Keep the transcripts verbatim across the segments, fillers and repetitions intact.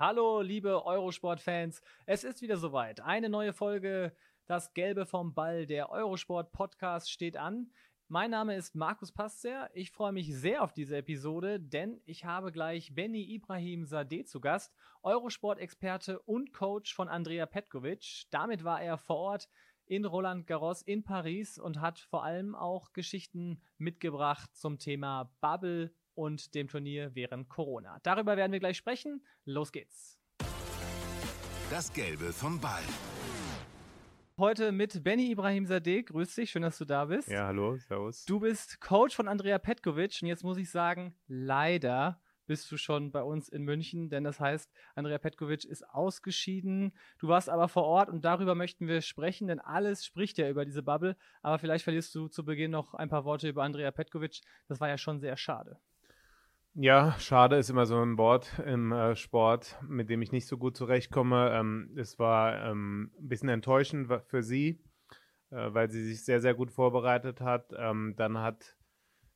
Hallo liebe Eurosport-Fans, es ist wieder soweit. Eine neue Folge, das Gelbe vom Ball, der Eurosport-Podcast steht an. Mein Name ist Markus Paszer, ich freue mich sehr auf diese Episode, denn ich habe gleich Benny Ibrahim Sadeh zu Gast, Eurosport-Experte und Coach von Andrea Petkovic. Damit war er vor Ort in Roland Garros in Paris und hat vor allem auch Geschichten mitgebracht zum Thema Bubble und dem Turnier während Corona. Darüber werden wir gleich sprechen. Los geht's. Das Gelbe vom Ball. Heute mit Benny Ibrahim Sadeh. Grüß dich, schön, dass du da bist. Ja, hallo, servus. Du bist Coach von Andrea Petkovic und jetzt muss ich sagen, leider bist du schon bei uns in München, denn das heißt, Andrea Petkovic ist ausgeschieden. Du warst aber vor Ort und darüber möchten wir sprechen, denn alles spricht ja über diese Bubble. Aber vielleicht verlierst du zu Beginn noch ein paar Worte über Andrea Petkovic. Das war ja schon sehr schade. Ja, schade ist immer so ein Wort im äh, Sport, mit dem ich nicht so gut zurechtkomme. Ähm, es war ähm, ein bisschen enttäuschend für sie, äh, weil sie sich sehr, sehr gut vorbereitet hat. Ähm, dann hat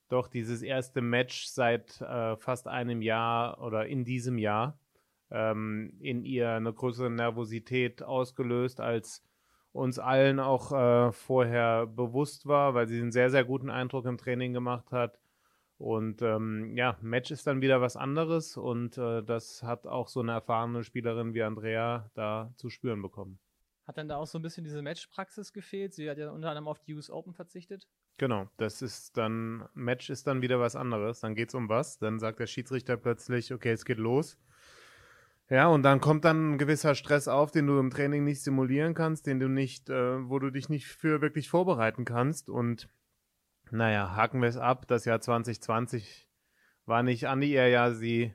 doch dieses erste Match seit äh, fast einem Jahr oder in diesem Jahr ähm, in ihr eine größere Nervosität ausgelöst, als uns allen auch äh, vorher bewusst war, weil sie einen sehr, sehr guten Eindruck im Training gemacht hat. Und ähm, ja, Match ist dann wieder was anderes und äh, das hat auch so eine erfahrene Spielerin wie Andrea da zu spüren bekommen. Hat dann da auch so ein bisschen diese Matchpraxis gefehlt? Sie hat ja unter anderem auf die U S Open verzichtet. Genau, das ist dann, Match ist dann wieder was anderes, dann geht's um was, dann sagt der Schiedsrichter plötzlich, okay, es geht los. Ja, und dann kommt dann ein gewisser Stress auf, den du im Training nicht simulieren kannst, den du nicht, äh, wo du dich nicht für wirklich vorbereiten kannst und naja, haken wir es ab. Das Jahr zwanzig zwanzig war nicht Andi ihr Jahr. Sie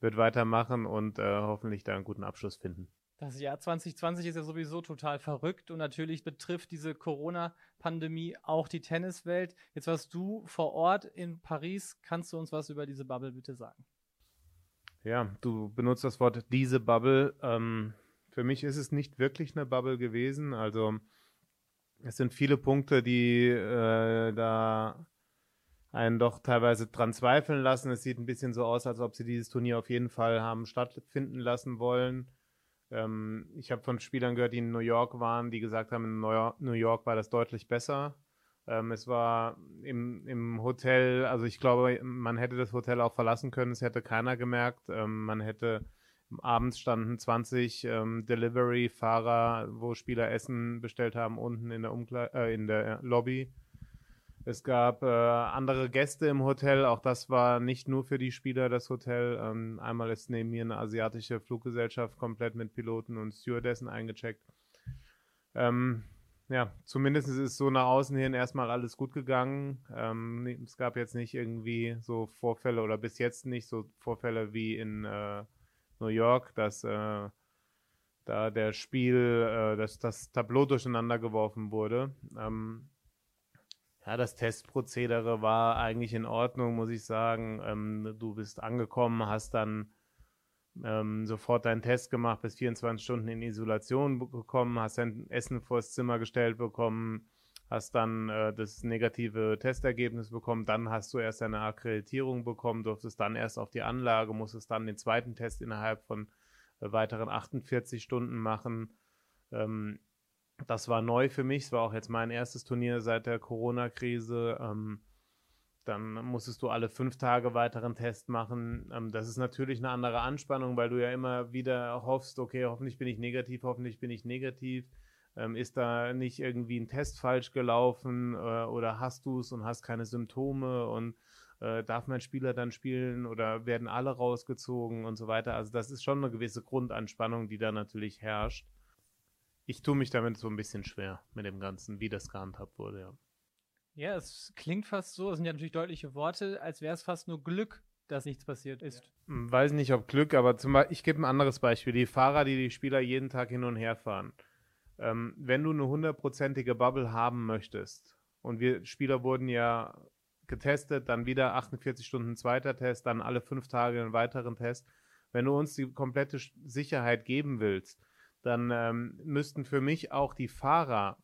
wird weitermachen und äh, hoffentlich da einen guten Abschluss finden. Das Jahr zwanzig zwanzig ist ja sowieso total verrückt und natürlich betrifft diese Corona-Pandemie auch die Tenniswelt. Jetzt warst du vor Ort in Paris. Kannst du uns was über diese Bubble bitte sagen? Ja, du benutzt das Wort diese Bubble. Ähm, für mich ist es nicht wirklich eine Bubble gewesen. Also es sind viele Punkte, die äh, da einen doch teilweise dran zweifeln lassen. Es sieht ein bisschen so aus, als ob sie dieses Turnier auf jeden Fall haben stattfinden lassen wollen. Ähm, ich habe von Spielern gehört, die in New York waren, die gesagt haben, in New York war das deutlich besser. Ähm, es war im, im Hotel, also ich glaube, man hätte das Hotel auch verlassen können, es hätte keiner gemerkt. Ähm, man hätte... Abends standen zwanzig ähm, Delivery-Fahrer, wo Spieler Essen bestellt haben, unten in der, Umkle- äh, in der Lobby. Es gab äh, andere Gäste im Hotel, auch das war nicht nur für die Spieler das Hotel. Ähm, einmal ist neben mir eine asiatische Fluggesellschaft komplett mit Piloten und Stewardessen eingecheckt. Ähm, ja, zumindest ist so nach außen hin erstmal alles gut gegangen. Ähm, es gab jetzt nicht irgendwie so Vorfälle oder bis jetzt nicht so Vorfälle wie in äh, New York, dass äh, da der Spiel, äh, dass das Tableau durcheinander geworfen wurde. Ähm, ja, das Testprozedere war eigentlich in Ordnung, muss ich sagen. Ähm, du bist angekommen, hast dann ähm, sofort deinen Test gemacht, bist vierundzwanzig Stunden in Isolation bekommen, hast dein Essen vors Zimmer gestellt bekommen, hast dann äh, das negative Testergebnis bekommen, dann hast du erst eine Akkreditierung bekommen, durftest dann erst auf die Anlage, musstest dann den zweiten Test innerhalb von äh, weiteren achtundvierzig Stunden machen. Ähm, das war neu für mich, es war auch jetzt mein erstes Turnier seit der Corona-Krise. Ähm, dann musstest du alle fünf Tage weiteren Test machen. Ähm, das ist natürlich eine andere Anspannung, weil du ja immer wieder hoffst, okay, hoffentlich bin ich negativ, hoffentlich bin ich negativ. Ähm, ist da nicht irgendwie ein Test falsch gelaufen äh, oder hast du es und hast keine Symptome und äh, darf mein Spieler dann spielen oder werden alle rausgezogen und so weiter. Also das ist schon eine gewisse Grundanspannung, die da natürlich herrscht. Ich tue mich damit so ein bisschen schwer mit dem Ganzen, wie das gehandhabt wurde, ja. Ja, es klingt fast so, es sind ja natürlich deutliche Worte, als wäre es fast nur Glück, dass nichts passiert ist. Ja. Weiß nicht, ob Glück, aber zum Beispiel, ich gebe ein anderes Beispiel. Die Fahrer, die die Spieler jeden Tag hin und her fahren. Wenn du eine hundertprozentige Bubble haben möchtest, und wir Spieler wurden ja getestet, dann wieder achtundvierzig Stunden zweiter Test, dann alle fünf Tage einen weiteren Test. Wenn du uns die komplette Sicherheit geben willst, dann ähm, müssten für mich auch die Fahrer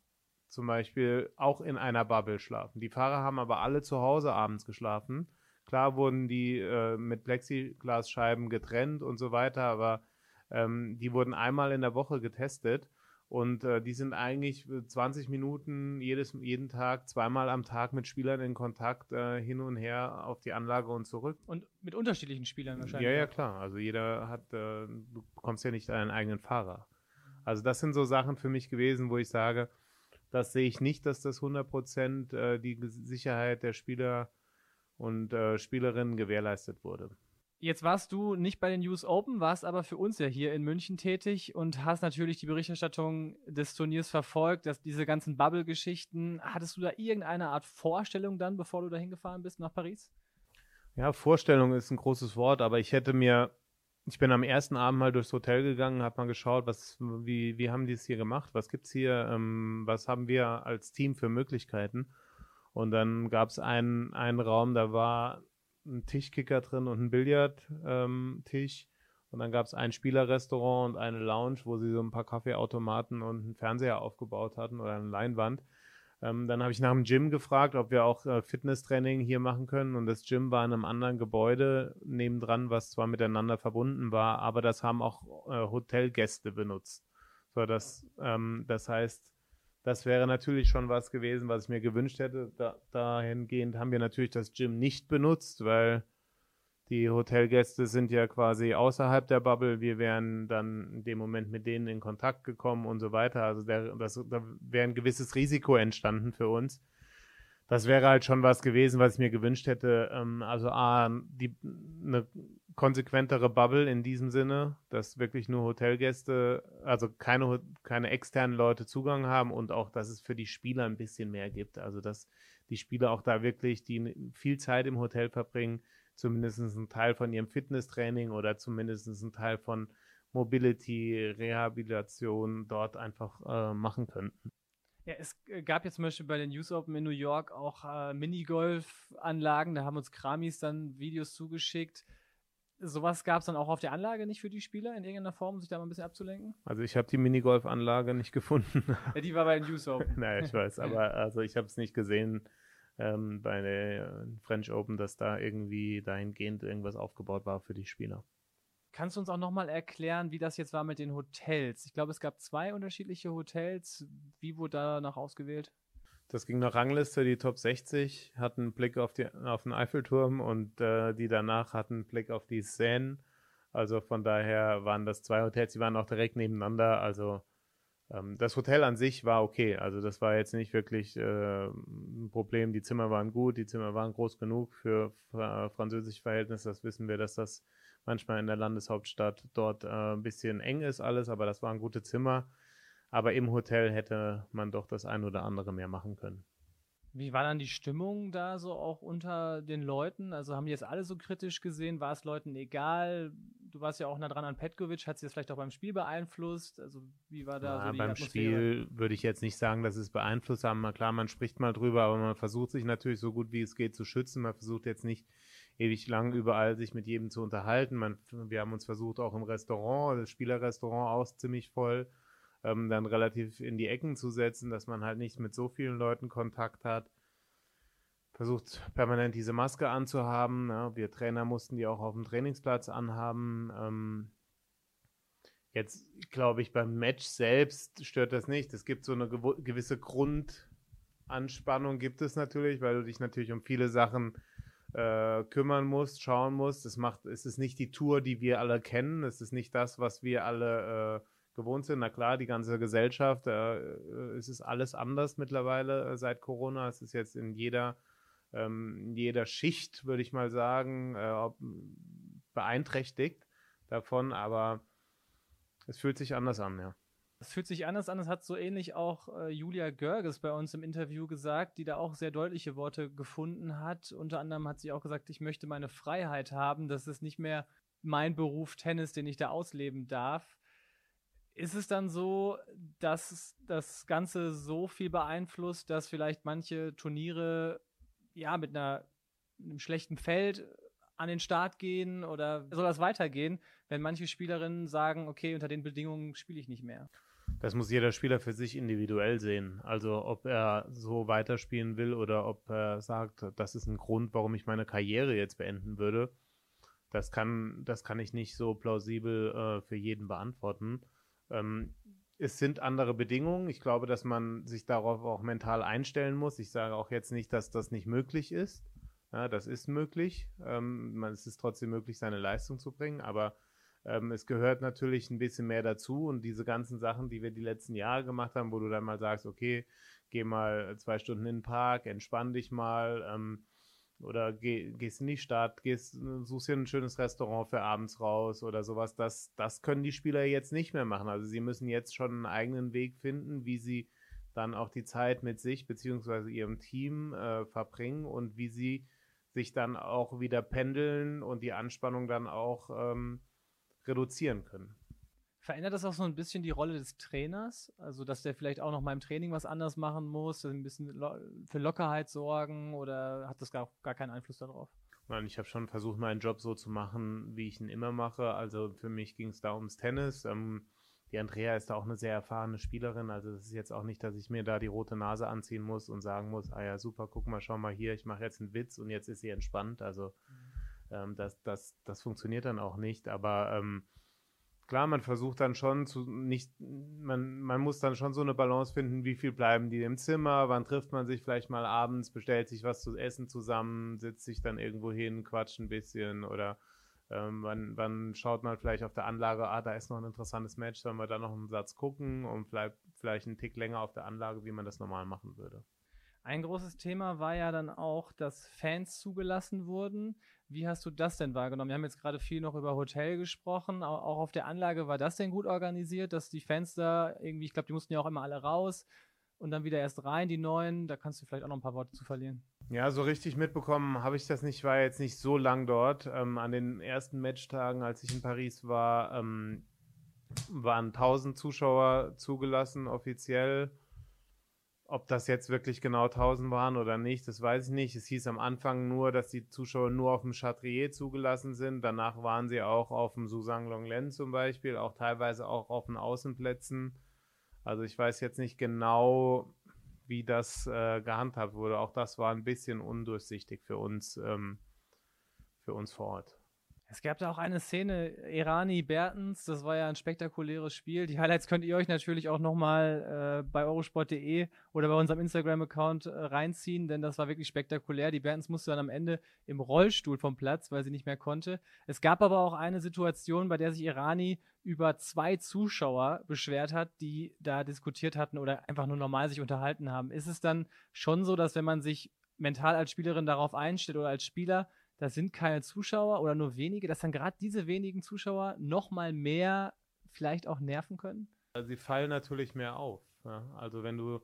zum Beispiel auch in einer Bubble schlafen. Die Fahrer haben aber alle zu Hause abends geschlafen. Klar wurden die äh, mit Plexiglasscheiben getrennt und so weiter, aber ähm, die wurden einmal in der Woche getestet und äh, die sind eigentlich zwanzig Minuten jedes, jeden Tag, zweimal am Tag mit Spielern in Kontakt, äh, hin und her auf die Anlage und zurück. Und mit unterschiedlichen Spielern wahrscheinlich? Ja, ja, klar. Also jeder hat, äh, du bekommst ja nicht einen eigenen Fahrer. Also das sind so Sachen für mich gewesen, wo ich sage, das sehe ich nicht, dass das hundert Prozent die Sicherheit der Spieler und Spielerinnen gewährleistet wurde. Jetzt warst du nicht bei den U S Open, warst aber für uns ja hier in München tätig und hast natürlich die Berichterstattung des Turniers verfolgt, dass diese ganzen Bubble-Geschichten. Hattest du da irgendeine Art Vorstellung dann, bevor du da hingefahren bist nach Paris? Ja, Vorstellung ist ein großes Wort, aber ich hätte mir... Ich bin am ersten Abend mal durchs Hotel gegangen, habe mal geschaut, was, wie, wie haben die es hier gemacht, was gibt's hier, ähm, was haben wir als Team für Möglichkeiten? Und dann gab es einen, einen Raum, da war ein Tischkicker drin und ein Billardtisch. Ähm, und dann gab es ein Spielerrestaurant und eine Lounge, wo sie so ein paar Kaffeeautomaten und einen Fernseher aufgebaut hatten oder eine Leinwand. Ähm, dann habe ich nach dem Gym gefragt, ob wir auch äh, Fitnesstraining hier machen können, und das Gym war in einem anderen Gebäude nebendran, was zwar miteinander verbunden war, aber das haben auch äh, Hotelgäste benutzt. So, das, ähm, das heißt, das wäre natürlich schon was gewesen, was ich mir gewünscht hätte. Da, dahingehend haben wir natürlich das Gym nicht benutzt, weil die Hotelgäste sind ja quasi außerhalb der Bubble. Wir wären dann in dem Moment mit denen in Kontakt gekommen und so weiter. Also der, das, da wäre ein gewisses Risiko entstanden für uns. Das wäre halt schon was gewesen, was ich mir gewünscht hätte. Also A, die, eine konsequentere Bubble in diesem Sinne, dass wirklich nur Hotelgäste, also keine, keine externen Leute Zugang haben, und auch, dass es für die Spieler ein bisschen mehr gibt. Also dass die Spieler auch da wirklich, die viel Zeit im Hotel verbringen, zumindest ein Teil von ihrem Fitnesstraining oder zumindest ein Teil von Mobility, Rehabilitation dort einfach äh, machen könnten. Ja, es gab jetzt zum Beispiel bei den U S Open in New York auch äh, Minigolf-Anlagen, da haben uns Kramis dann Videos zugeschickt. Sowas gab es dann auch auf der Anlage nicht für die Spieler in irgendeiner Form, um sich da mal ein bisschen abzulenken? Also ich habe die Minigolf-Anlage nicht gefunden. Ja, die war bei den U S Open. Naja, ich weiß, aber also ich habe es nicht gesehen. Ähm, bei der French Open, dass da irgendwie dahingehend irgendwas aufgebaut war für die Spieler. Kannst du uns auch nochmal erklären, wie das jetzt war mit den Hotels? Ich glaube, es gab zwei unterschiedliche Hotels. Wie wurde danach ausgewählt? Das ging nach Rangliste. Die Top sechzig hatten einen Blick auf, die, auf den Eiffelturm, und äh, die danach hatten einen Blick auf die Seine. Also von daher waren das zwei Hotels. Die waren auch direkt nebeneinander, also... Das Hotel an sich war okay, also das war jetzt nicht wirklich äh, ein Problem. Die Zimmer waren gut, die Zimmer waren groß genug für äh, französische Verhältnisse. Das wissen wir, dass das manchmal in der Landeshauptstadt dort äh, ein bisschen eng ist alles, aber das waren gute Zimmer. Aber im Hotel hätte man doch das ein oder andere mehr machen können. Wie war dann die Stimmung da so auch unter den Leuten? Also haben die jetzt alle so kritisch gesehen? War es Leuten egal? Du warst ja auch nah dran an Petkovic. Hat sie das vielleicht auch beim Spiel beeinflusst? Also wie war da ja, so die beim Atmosphäre? Beim Spiel würde ich jetzt nicht sagen, dass es beeinflusst haben. Klar, man spricht mal drüber, aber man versucht sich natürlich so gut wie es geht zu schützen. Man versucht jetzt nicht ewig lang überall sich mit jedem zu unterhalten. Man, wir haben uns versucht auch im Restaurant, das Spielerrestaurant auch ziemlich voll, ähm, dann relativ in die Ecken zu setzen, dass man halt nicht mit so vielen Leuten Kontakt hat. Versucht permanent diese Maske anzuhaben. Ja, wir Trainer mussten die auch auf dem Trainingsplatz anhaben. Ähm, jetzt glaube ich, beim Match selbst stört das nicht. Es gibt so eine gew- gewisse Grundanspannung, gibt es natürlich, weil du dich natürlich um viele Sachen äh, kümmern musst, schauen musst. Es macht, es ist nicht die Tour, die wir alle kennen. Es ist nicht das, was wir alle äh, gewohnt sind. Na klar, die ganze Gesellschaft. Äh, es ist alles anders mittlerweile äh, seit Corona. Es ist jetzt in jeder In jeder Schicht, würde ich mal sagen, beeinträchtigt davon, aber es fühlt sich anders an, ja. Es fühlt sich anders an, das hat so ähnlich auch Julia Görges bei uns im Interview gesagt, die da auch sehr deutliche Worte gefunden hat. Unter anderem hat sie auch gesagt, ich möchte meine Freiheit haben, das ist nicht mehr mein Beruf Tennis, den ich da ausleben darf. Ist es dann so, dass das Ganze so viel beeinflusst, dass vielleicht manche Turniere ja, mit einer, einem schlechten Feld an den Start gehen, oder soll das weitergehen, wenn manche Spielerinnen sagen, okay, unter den Bedingungen spiele ich nicht mehr? Das muss jeder Spieler für sich individuell sehen. Also ob er so weiterspielen will oder ob er sagt, das ist ein Grund, warum ich meine Karriere jetzt beenden würde. Das kann, das kann ich nicht so plausibel äh, für jeden beantworten. Ähm, es sind andere Bedingungen. Ich glaube, dass man sich darauf auch mental einstellen muss. Ich sage auch jetzt nicht, dass das nicht möglich ist. Ja, das ist möglich. Ähm, es ist trotzdem möglich, seine Leistung zu bringen. Aber ähm, es gehört natürlich ein bisschen mehr dazu. Und diese ganzen Sachen, die wir die letzten Jahre gemacht haben, wo du dann mal sagst, okay, geh mal zwei Stunden in den Park, entspann dich mal, ähm, oder geh, gehst in die Stadt, gehst, suchst dir ein schönes Restaurant für abends raus oder sowas, das, das können die Spieler jetzt nicht mehr machen. Also sie müssen jetzt schon einen eigenen Weg finden, wie sie dann auch die Zeit mit sich beziehungsweise ihrem Team äh, verbringen und wie sie sich dann auch wieder pendeln und die Anspannung dann auch ähm, reduzieren können. Verändert das auch so ein bisschen die Rolle des Trainers? Also, dass der vielleicht auch noch mal im Training was anders machen muss, ein bisschen lo- für Lockerheit sorgen, oder hat das gar, gar keinen Einfluss darauf? Nein, ich habe schon versucht, meinen Job so zu machen, wie ich ihn immer mache. Also für mich ging es da ums Tennis. Ähm, die Andrea ist da auch eine sehr erfahrene Spielerin. Also das ist jetzt auch nicht, dass ich mir da die rote Nase anziehen muss und sagen muss, ah ja, super, guck mal, schau mal hier, ich mache jetzt einen Witz und jetzt ist sie entspannt. Also ähm, das, das, das funktioniert dann auch nicht. Aber ähm, klar, man versucht dann schon zu nicht, man, man muss dann schon so eine Balance finden, wie viel bleiben die im Zimmer, wann trifft man sich vielleicht mal abends, bestellt sich was zu essen zusammen, sitzt sich dann irgendwo hin, quatscht ein bisschen, oder ähm, wann, wann schaut man vielleicht auf der Anlage, ah, da ist noch ein interessantes Match, sollen wir da noch einen Satz gucken und vielleicht, vielleicht einen Tick länger auf der Anlage, wie man das normal machen würde. Ein großes Thema war ja dann auch, dass Fans zugelassen wurden. Wie hast du das denn wahrgenommen? Wir haben jetzt gerade viel noch über Hotel gesprochen. Auch auf der Anlage, war das denn gut organisiert, dass die Fans da irgendwie, ich glaube, die mussten ja auch immer alle raus und dann wieder erst rein, die Neuen. Da kannst du vielleicht auch noch ein paar Worte zu verlieren. Ja, so richtig mitbekommen habe ich das nicht. Ich war jetzt nicht so lang dort. Ähm, an den ersten Matchtagen, als ich in Paris war, ähm, waren tausend Zuschauer zugelassen offiziell. Ob das jetzt wirklich genau tausend waren oder nicht, das weiß ich nicht. Es hieß am Anfang nur, dass die Zuschauer nur auf dem Chatrier zugelassen sind. Danach waren sie auch auf dem Suzanne Lenglen zum Beispiel, auch teilweise auch auf den Außenplätzen. Also ich weiß jetzt nicht genau, wie das äh, gehandhabt wurde. Auch das war ein bisschen undurchsichtig für uns, ähm, für uns vor Ort. Es gab da auch eine Szene, Irani Bertens, das war ja ein spektakuläres Spiel. Die Highlights könnt ihr euch natürlich auch nochmal äh, bei eurosport punkt de oder bei unserem Instagram-Account äh, reinziehen, denn das war wirklich spektakulär. Die Bertens musste dann am Ende im Rollstuhl vom Platz, weil sie nicht mehr konnte. Es gab aber auch eine Situation, bei der sich Irani über zwei Zuschauer beschwert hat, die da diskutiert hatten oder einfach nur normal sich unterhalten haben. Ist es dann schon so, dass wenn man sich mental als Spielerin darauf einstellt oder als Spieler, das sind keine Zuschauer oder nur wenige, dass dann gerade diese wenigen Zuschauer noch mal mehr vielleicht auch nerven können? Also sie fallen natürlich mehr auf. Ja? Also wenn du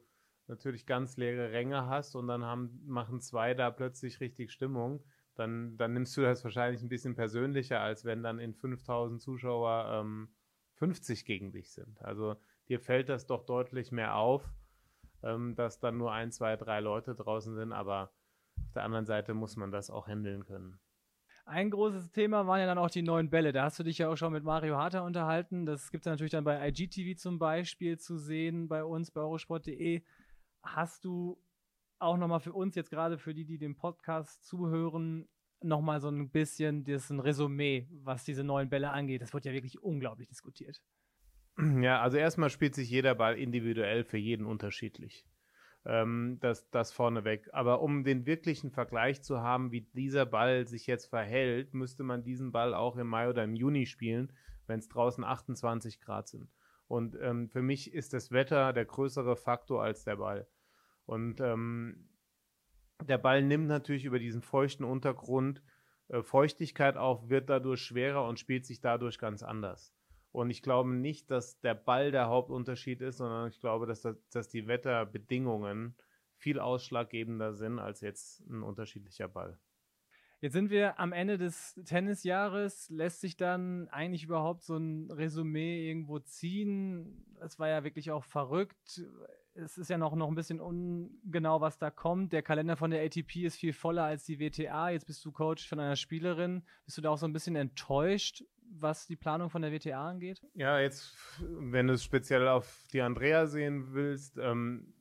natürlich ganz leere Ränge hast und dann haben, machen zwei da plötzlich richtig Stimmung, dann, dann nimmst du das wahrscheinlich ein bisschen persönlicher, als wenn dann in fünftausend Zuschauer ähm, fünfzig gegen dich sind. Also dir fällt das doch deutlich mehr auf, ähm, dass dann nur ein, zwei, drei Leute draußen sind, aber auf der anderen Seite muss man das auch handeln können. Ein großes Thema waren ja dann auch die neuen Bälle. Da hast du dich ja auch schon mit Mario Harter unterhalten. Das gibt es natürlich dann bei I G T V zum Beispiel zu sehen, bei uns, bei eurosport punkt de. Hast du auch nochmal für uns jetzt gerade, für die, die dem Podcast zuhören, nochmal so ein bisschen das ein Resümee, was diese neuen Bälle angeht? Das wird ja wirklich unglaublich diskutiert. Ja, also erstmal spielt sich jeder Ball individuell für jeden unterschiedlich. Ähm, das, das vorneweg. Aber um den wirklichen Vergleich zu haben, wie dieser Ball sich jetzt verhält, müsste man diesen Ball auch im Mai oder im Juni spielen, wenn es draußen achtundzwanzig Grad sind. Und ähm, für mich ist das Wetter der größere Faktor als der Ball. Und ähm, der Ball nimmt natürlich über diesen feuchten Untergrund äh, Feuchtigkeit auf, wird dadurch schwerer und spielt sich dadurch ganz anders. Und ich glaube nicht, dass der Ball der Hauptunterschied ist, sondern ich glaube, dass, das, dass die Wetterbedingungen viel ausschlaggebender sind als jetzt ein unterschiedlicher Ball. Jetzt sind wir am Ende des Tennisjahres. Lässt sich dann eigentlich überhaupt so ein Resümee irgendwo ziehen? Es war ja wirklich auch verrückt. Es ist ja noch, noch ein bisschen ungenau, was da kommt. Der Kalender von der A T P ist viel voller als die W T A. Jetzt bist du Coach von einer Spielerin. Bist du da auch so ein bisschen enttäuscht, was die Planung von der W T A angeht? Ja, jetzt, wenn du es speziell auf die Andrea sehen willst, ähm,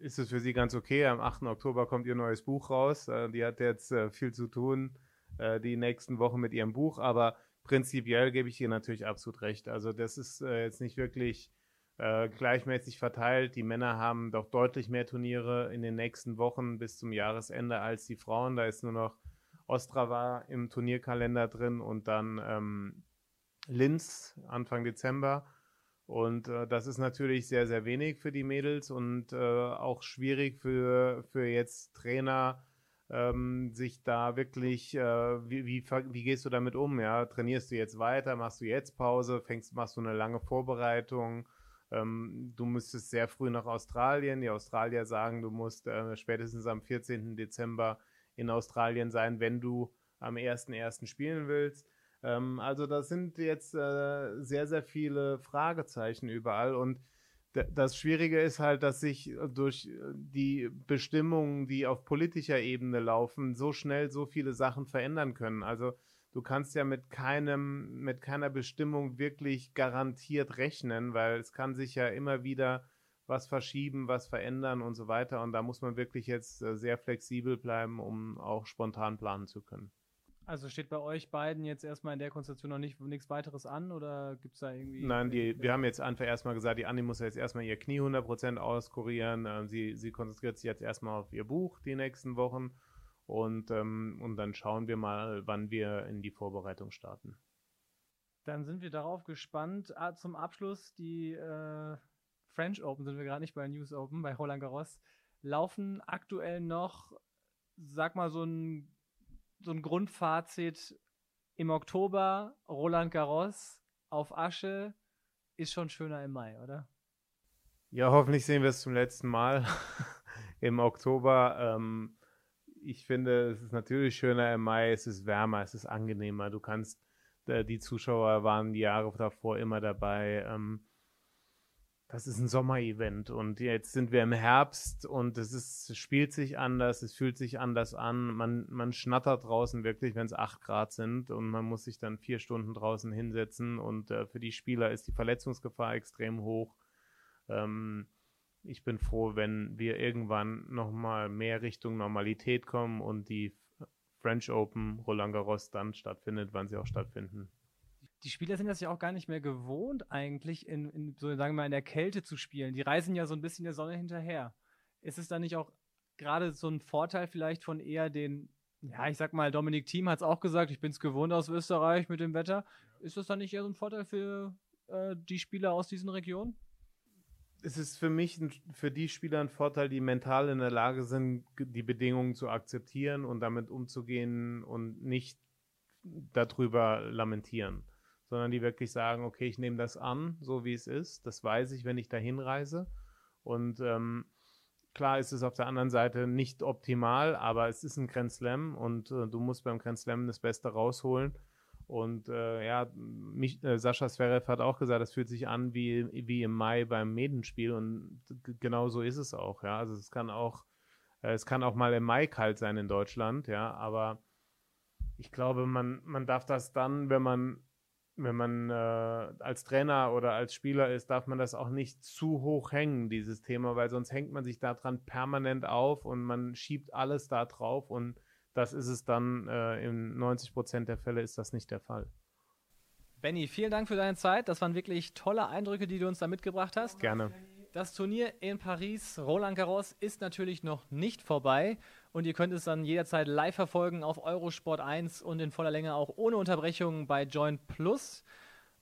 ist es für sie ganz okay. Am achten Oktober kommt ihr neues Buch raus. Äh, die hat jetzt äh, viel zu tun. äh, die nächsten Wochen mit ihrem Buch, aber prinzipiell gebe ich ihr natürlich absolut recht. Also das ist äh, jetzt nicht wirklich äh, gleichmäßig verteilt. Die Männer haben doch deutlich mehr Turniere in den nächsten Wochen bis zum Jahresende als die Frauen. Da ist nur noch Ostrava im Turnierkalender drin und dann ähm, Linz Anfang Dezember. Und äh, das ist natürlich sehr, sehr wenig für die Mädels und äh, auch schwierig für, für jetzt Trainer, ähm, sich da wirklich, äh, wie, wie, wie gehst du damit um? Ja? Trainierst du jetzt weiter? Machst du jetzt Pause? Fängst, machst du eine lange Vorbereitung? Ähm, du müsstest sehr früh nach Australien. Die Australier sagen, du musst äh, spätestens am vierzehnten Dezember in Australien sein, wenn du am ersten ersten spielen willst. Ähm, also das sind jetzt äh, sehr, sehr viele Fragezeichen überall und das Schwierige ist halt, dass sich durch die Bestimmungen, die auf politischer Ebene laufen, so schnell so viele Sachen verändern können. Also du kannst ja mit keinem, mit keiner Bestimmung wirklich garantiert rechnen, weil es kann sich ja immer wieder was verschieben, was verändern und so weiter. Und da muss man wirklich jetzt sehr flexibel bleiben, um auch spontan planen zu können. Also steht bei euch beiden jetzt erstmal in der Konstellation noch nicht, nichts weiteres an oder gibt es da irgendwie... Nein, die, wir haben jetzt einfach erstmal gesagt, die Anni muss ja jetzt erstmal ihr Knie hundert Prozent auskurieren. Sie, sie konzentriert sich jetzt erstmal auf ihr Buch die nächsten Wochen und, ähm, und dann schauen wir mal, wann wir in die Vorbereitung starten. Dann sind wir darauf gespannt. Ah, zum Abschluss, die äh, French Open, sind wir gerade nicht bei News Open, bei Roland Garros, laufen aktuell noch, sag mal so ein... so ein Grundfazit im Oktober, Roland Garros auf Asche ist schon schöner im Mai, oder? Ja, hoffentlich sehen wir es zum letzten Mal im Oktober. Ähm, ich finde, es ist natürlich schöner im Mai, es ist wärmer, es ist angenehmer. Du kannst, äh, die Zuschauer waren die Jahre davor immer dabei. Ähm, das ist ein Sommerevent und jetzt sind wir im Herbst und es ist, es spielt sich anders, es fühlt sich anders an, man, man schnattert draußen wirklich, wenn es acht Grad sind und man muss sich dann vier Stunden draußen hinsetzen und äh, für die Spieler ist die Verletzungsgefahr extrem hoch. Ähm, ich bin froh, wenn wir irgendwann nochmal mehr Richtung Normalität kommen und die French Open Roland Garros dann stattfindet, wann sie auch stattfinden. Die Spieler sind das ja auch gar nicht mehr gewohnt, eigentlich in, in, so sagen wir mal, in der Kälte zu spielen. Die reisen ja so ein bisschen der Sonne hinterher. Ist es dann nicht auch gerade so ein Vorteil vielleicht von eher den, ja, ich sag mal, Dominic Thiem hat es auch gesagt, ich bin es gewohnt aus Österreich mit dem Wetter. Ist das dann nicht eher so ein Vorteil für äh, die Spieler aus diesen Regionen? Es ist für mich, ein, für die Spieler ein Vorteil, die mental in der Lage sind, die Bedingungen zu akzeptieren und damit umzugehen und nicht darüber lamentieren, sondern die wirklich sagen, okay, ich nehme das an, so wie es ist, das weiß ich, wenn ich da hinreise. Und ähm, klar ist es auf der anderen Seite nicht optimal, aber es ist ein Grand Slam und äh, du musst beim Grand Slam das Beste rausholen. Und äh, ja, mich, äh, Sascha Zverev hat auch gesagt, das fühlt sich an wie, wie im Mai beim Medenspiel und genau so ist es auch. Ja? Also es kann auch, äh, es kann auch mal im Mai kalt sein in Deutschland, ja, aber ich glaube, man, man darf das dann, wenn man Wenn man äh, als Trainer oder als Spieler ist, darf man das auch nicht zu hoch hängen, dieses Thema, weil sonst hängt man sich daran permanent auf und man schiebt alles da drauf und das ist es dann, äh, in neunzig Prozent der Fälle ist das nicht der Fall. Benny, vielen Dank für deine Zeit, das waren wirklich tolle Eindrücke, die du uns da mitgebracht hast. Gerne. Das Turnier in Paris, Roland Garros, ist natürlich noch nicht vorbei und ihr könnt es dann jederzeit live verfolgen auf Eurosport eins und in voller Länge auch ohne Unterbrechung bei Joint Plus.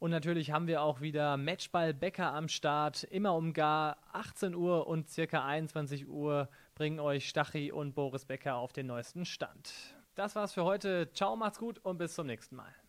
Und natürlich haben wir auch wieder Matchball Becker am Start, immer um gar achtzehn Uhr und circa einundzwanzig Uhr bringen euch Stachy und Boris Becker auf den neuesten Stand. Das war's für heute, ciao, macht's gut und bis zum nächsten Mal.